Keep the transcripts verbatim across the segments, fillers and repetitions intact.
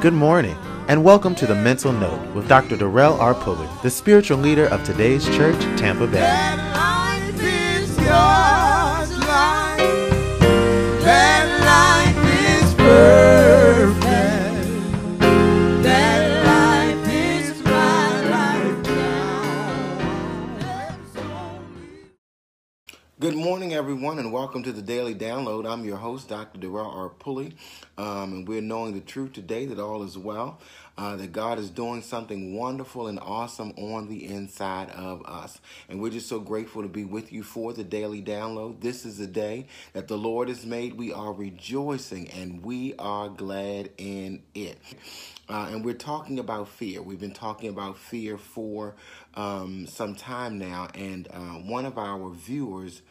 Good morning, and welcome to the Mental Note with Doctor Darrell R. Pullen, the spiritual leader of Today's Church Tampa Bay. That life is yours, life. That life is perfect. That life is my life now. Good morning, everyone, and welcome to the Daily Download. I'm your host, Doctor Darrell R. Pullen. Um, and we're knowing the truth today that all is well, uh, that God is doing something wonderful and awesome on the inside of us. And we're just so grateful to be with you for the Daily Download. This is the day that the Lord has made. We are rejoicing and we are glad in it. Uh, and we're talking about fear. We've been talking about fear for um, some time now. And uh, one of our viewers,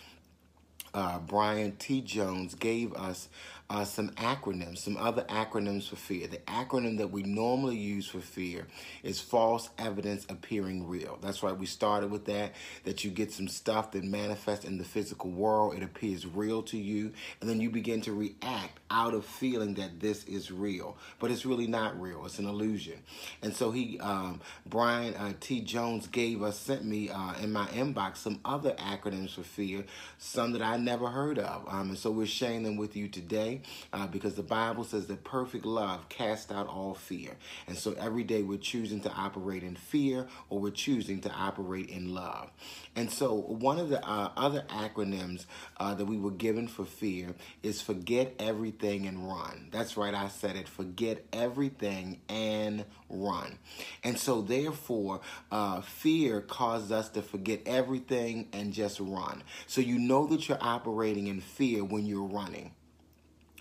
Uh, Brian T. Jones, gave us uh, some acronyms, some other acronyms for fear. The acronym that we normally use for fear is false evidence appearing real. That's right. We started with that, that you get some stuff that manifests in the physical world. It appears real to you. And then you begin to react out of feeling that this is real. But it's really not real. It's an illusion. And so he, um, Brian uh, T. Jones gave us, sent me uh, in my inbox some other acronyms for fear, some that I never heard of. Um, and so we're sharing them with you today uh, because the Bible says that perfect love casts out all fear. And so every day we're choosing to operate in fear or we're choosing to operate in love. And so one of the uh, other acronyms uh, that we were given for fear is forget everything and run. That's right. I said it. Forget everything and run. And so therefore, uh, fear caused us to forget everything and just run. So you know that you're operating in fear when you're running.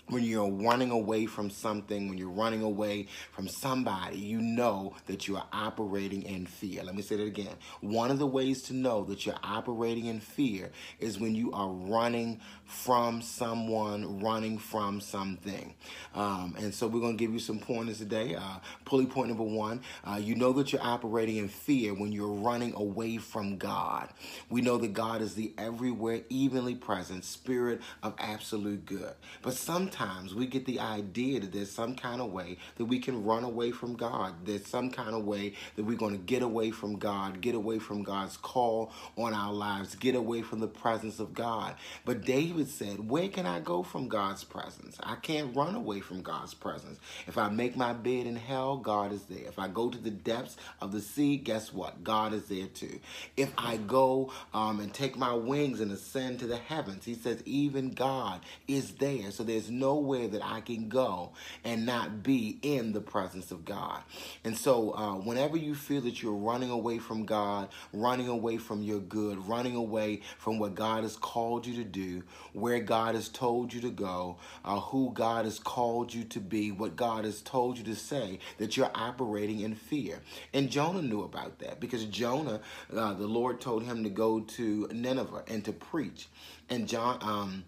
When you're running away from something, when you're running away from somebody, you know that you are operating in fear. Let me say that again. One of the ways to know that you're operating in fear is when you are running from someone, running from something. Um, and so we're going to give you some pointers today. Uh, pulley point number one, uh, you know that you're operating in fear when you're running away from God. We know that God is the everywhere, evenly present spirit of absolute good. But sometimes Sometimes we get the idea that there's some kind of way that we can run away from God. There's some kind of way that we're going to get away from God, get away from God's call on our lives, get away from the presence of God. But David said, where can I go from God's presence? I can't run away from God's presence. If I make my bed in hell, God is there. If I go to the depths of the sea, guess what? God is there too. If I go um, and take my wings and ascend to the heavens, he says, even God is there. So there's no nowhere that I can go and not be in the presence of God. And so uh, whenever you feel that you're running away from God, running away from your good, running away from what God has called you to do, where God has told you to go, uh, who God has called you to be, what God has told you to say, that you're operating in fear. And Jonah knew about that because Jonah, uh, the Lord told him to go to Nineveh and to preach. And John... Um,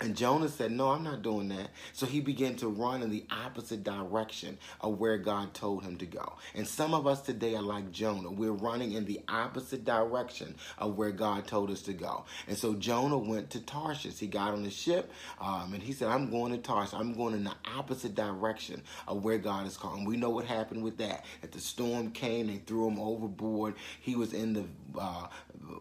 And Jonah said, no, I'm not doing that. So he began to run in the opposite direction of where God told him to go. And some of us today are like Jonah. We're running in the opposite direction of where God told us to go. And so Jonah went to Tarshish. He got on the ship um, and he said, I'm going to Tarshish. I'm going in the opposite direction of where God is calling. We know what happened with that. That the storm came, they threw him overboard. He was in the uh,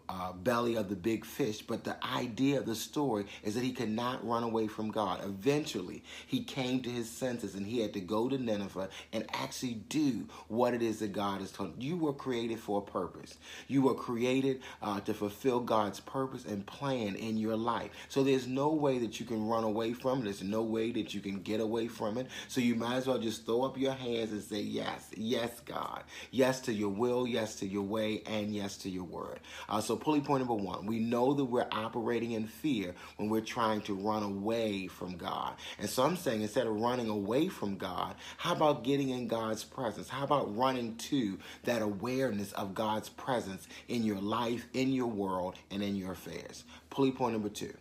uh, belly of the big fish. But the idea of the story is that he could not run away from God. Eventually, he came to his senses and he had to go to Nineveh and actually do what it is that God has told you. You were created for a purpose. You were created uh, to fulfill God's purpose and plan in your life. So there's no way that you can run away from it. There's no way that you can get away from it. So you might as well just throw up your hands and say, yes, yes, God. Yes to your will, yes to your way, and yes to your word. Uh, so pulley point number one, we know that we're operating in fear when we're trying to run away from God. And so I'm saying instead of running away from God, how about getting in God's presence? How about running to that awareness of God's presence in your life, in your world, and in your affairs? Pulley point number two.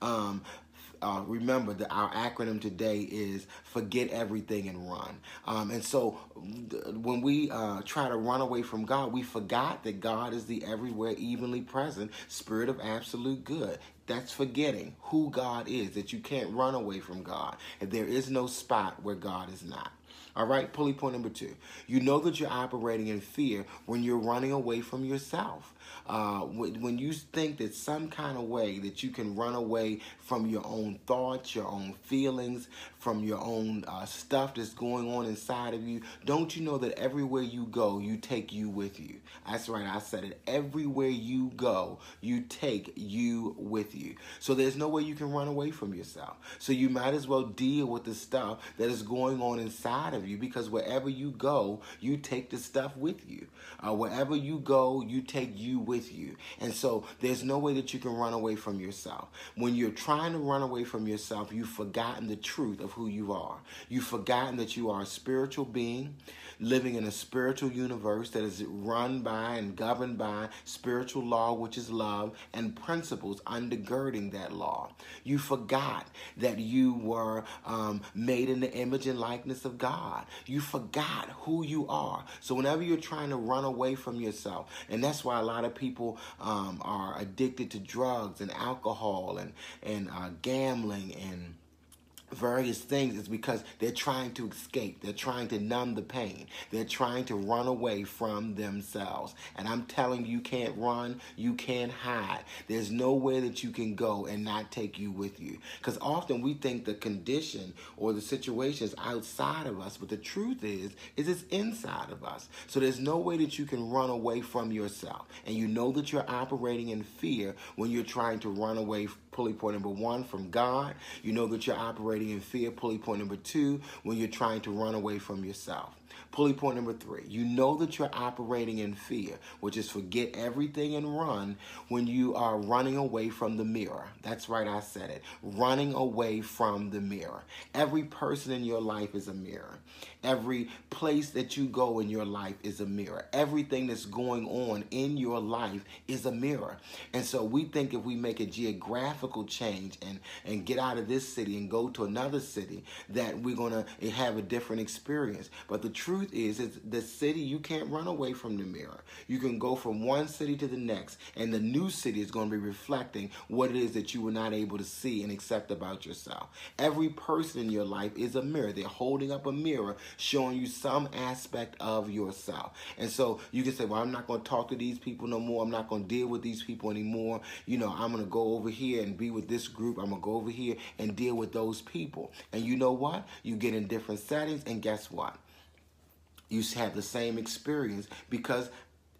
Um, Uh, remember that our acronym today is forget everything and run. Um, and so th- when we uh, try to run away from God, we forgot that God is the everywhere, evenly present spirit of absolute good. That's forgetting who God is, that you can't run away from God. And there is no spot where God is not. All right, pulley point number two. You know that you're operating in fear when you're running away from yourself. Uh, when, when you think that some kind of way that you can run away from your own thoughts, your own feelings, from your own uh, stuff that's going on inside of you, don't you know that everywhere you go, you take you with you? That's right, I said it. Everywhere you go, you take you with you. So there's no way you can run away from yourself. So you might as well deal with the stuff that is going on inside of you, because wherever you go, you take the stuff with you. Uh, wherever you go, you take you with you. And so there's no way that you can run away from yourself. When you're trying to run away from yourself, you've forgotten the truth of who you are. You've forgotten that you are a spiritual being living in a spiritual universe that is run by and governed by spiritual law, which is love, and principles undergirding that law. You forgot that you were um, made in the image and likeness of God. You forgot who you are. So whenever you're trying to run away from yourself, and that's why a lot of people um, are addicted to drugs and alcohol and, and uh, gambling and various things, is because they're trying to escape. They're trying to numb the pain. They're trying to run away from themselves. And I'm telling you, you can't run. You can't hide. There's nowhere that you can go and not take you with you. Because often we think the condition or the situation is outside of us, but the truth is, is it's inside of us. So there's no way that you can run away from yourself. And you know that you're operating in fear when you're trying to run away from pulley point number one, from God. You know that you're operating in fear, pulley point number two, when you're trying to run away from yourself. Pulley point number three, you know that you're operating in fear, which is forget everything and run, when you are running away from the mirror. That's right, I said it. Running away from the mirror. Every person in your life is a mirror. Every place that you go in your life is a mirror. Everything that's going on in your life is a mirror. And so we think if we make a geographical change and, and get out of this city and go to another city, that we're going to have a different experience. But the truth is, is the city, you can't run away from the mirror. You can go from one city to the next, and the new city is going to be reflecting what it is that you were not able to see and accept about yourself. Every person in your life is a mirror. They're holding up a mirror showing you some aspect of yourself. And so you can say, well, I'm not going to talk to these people no more. I'm not going to deal with these people anymore. You know, I'm going to go over here and be with this group. I'm going to go over here and deal with those people. And you know what? You get in different settings, and guess what? You have the same experience, because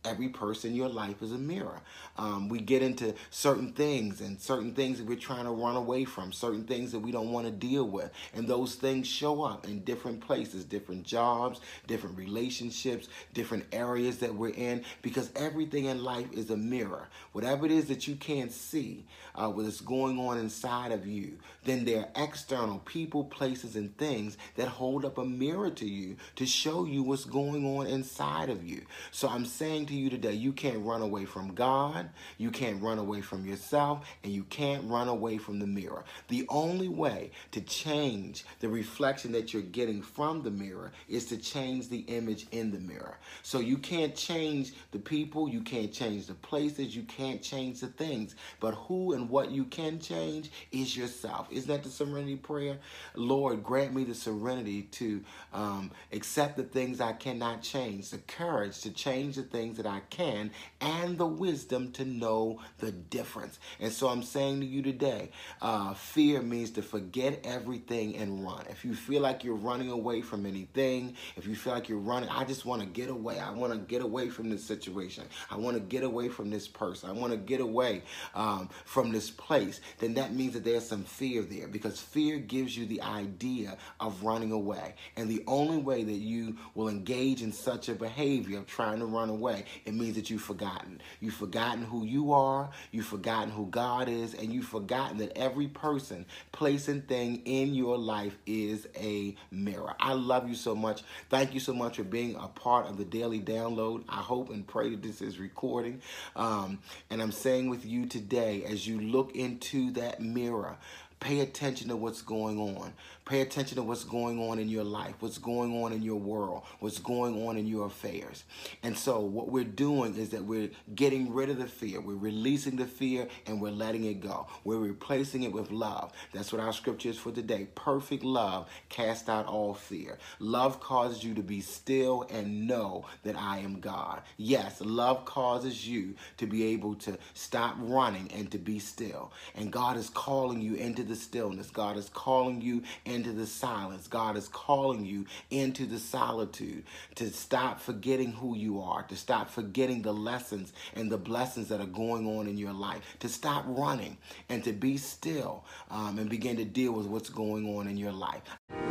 every person in your life is a mirror. Um, we get into certain things, and certain things that we're trying to run away from, certain things that we don't want to deal with. And those things show up in different places, different jobs, different relationships, different areas that we're in, because everything in life is a mirror. Whatever it is that you can't see, uh, what's going on inside of you, then there are external people, places, and things that hold up a mirror to you to show you what's going on inside of you. So I'm saying to you today, you can't run away from God, you can't run away from yourself, and you can't run away from the mirror. The only way to change the reflection that you're getting from the mirror is to change the image in the mirror. So you can't change the people, you can't change the places, you can't change the things, but who and what you can change is yourself. Isn't that the serenity prayer? Lord, grant me the serenity to um, accept the things I cannot change, the courage to change the things that I can, and the wisdom to know the difference. And so I'm saying to you today, uh, fear means to forget everything and run. If you feel like you're running away from anything, if you feel like you're running, I just want to get away. I want to get away from this situation. I want to get away from this person. I want to get away um, from this place. Then that means that there's some fear there, because fear gives you the idea of running away. And the only way that you will engage in such a behavior of trying to run away, it means that you've forgotten. You've forgotten who you are, you've forgotten who God is, and you've forgotten that every person, place, and thing in your life is a mirror. I love you so much. Thank you so much for being a part of the Daily Download. I hope and pray that this is recording. Um, and I'm saying with you today, as you look into that mirror, Pay attention to what's going on. Pay attention to what's going on in your life, what's going on in your world, what's going on in your affairs. And so what we're doing is that we're getting rid of the fear. We're releasing the fear and we're letting it go. We're replacing it with love. That's what our scripture is for today. Perfect love casts out all fear. Love causes you to be still and know that I am God. Yes, love causes you to be able to stop running and to be still. And God is calling you into the stillness. God is calling you into the silence. God is calling you into the solitude to stop forgetting who you are, to stop forgetting the lessons and the blessings that are going on in your life, to stop running and to be still um, and begin to deal with what's going on in your life.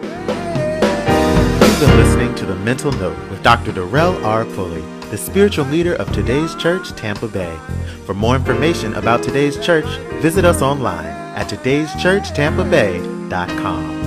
You've been listening to The Mental Note with Doctor Darrell R. Pulley, the spiritual leader of Today's Church Tampa Bay. For more information about Today's Church, visit us online at today's church tampa bay dot com.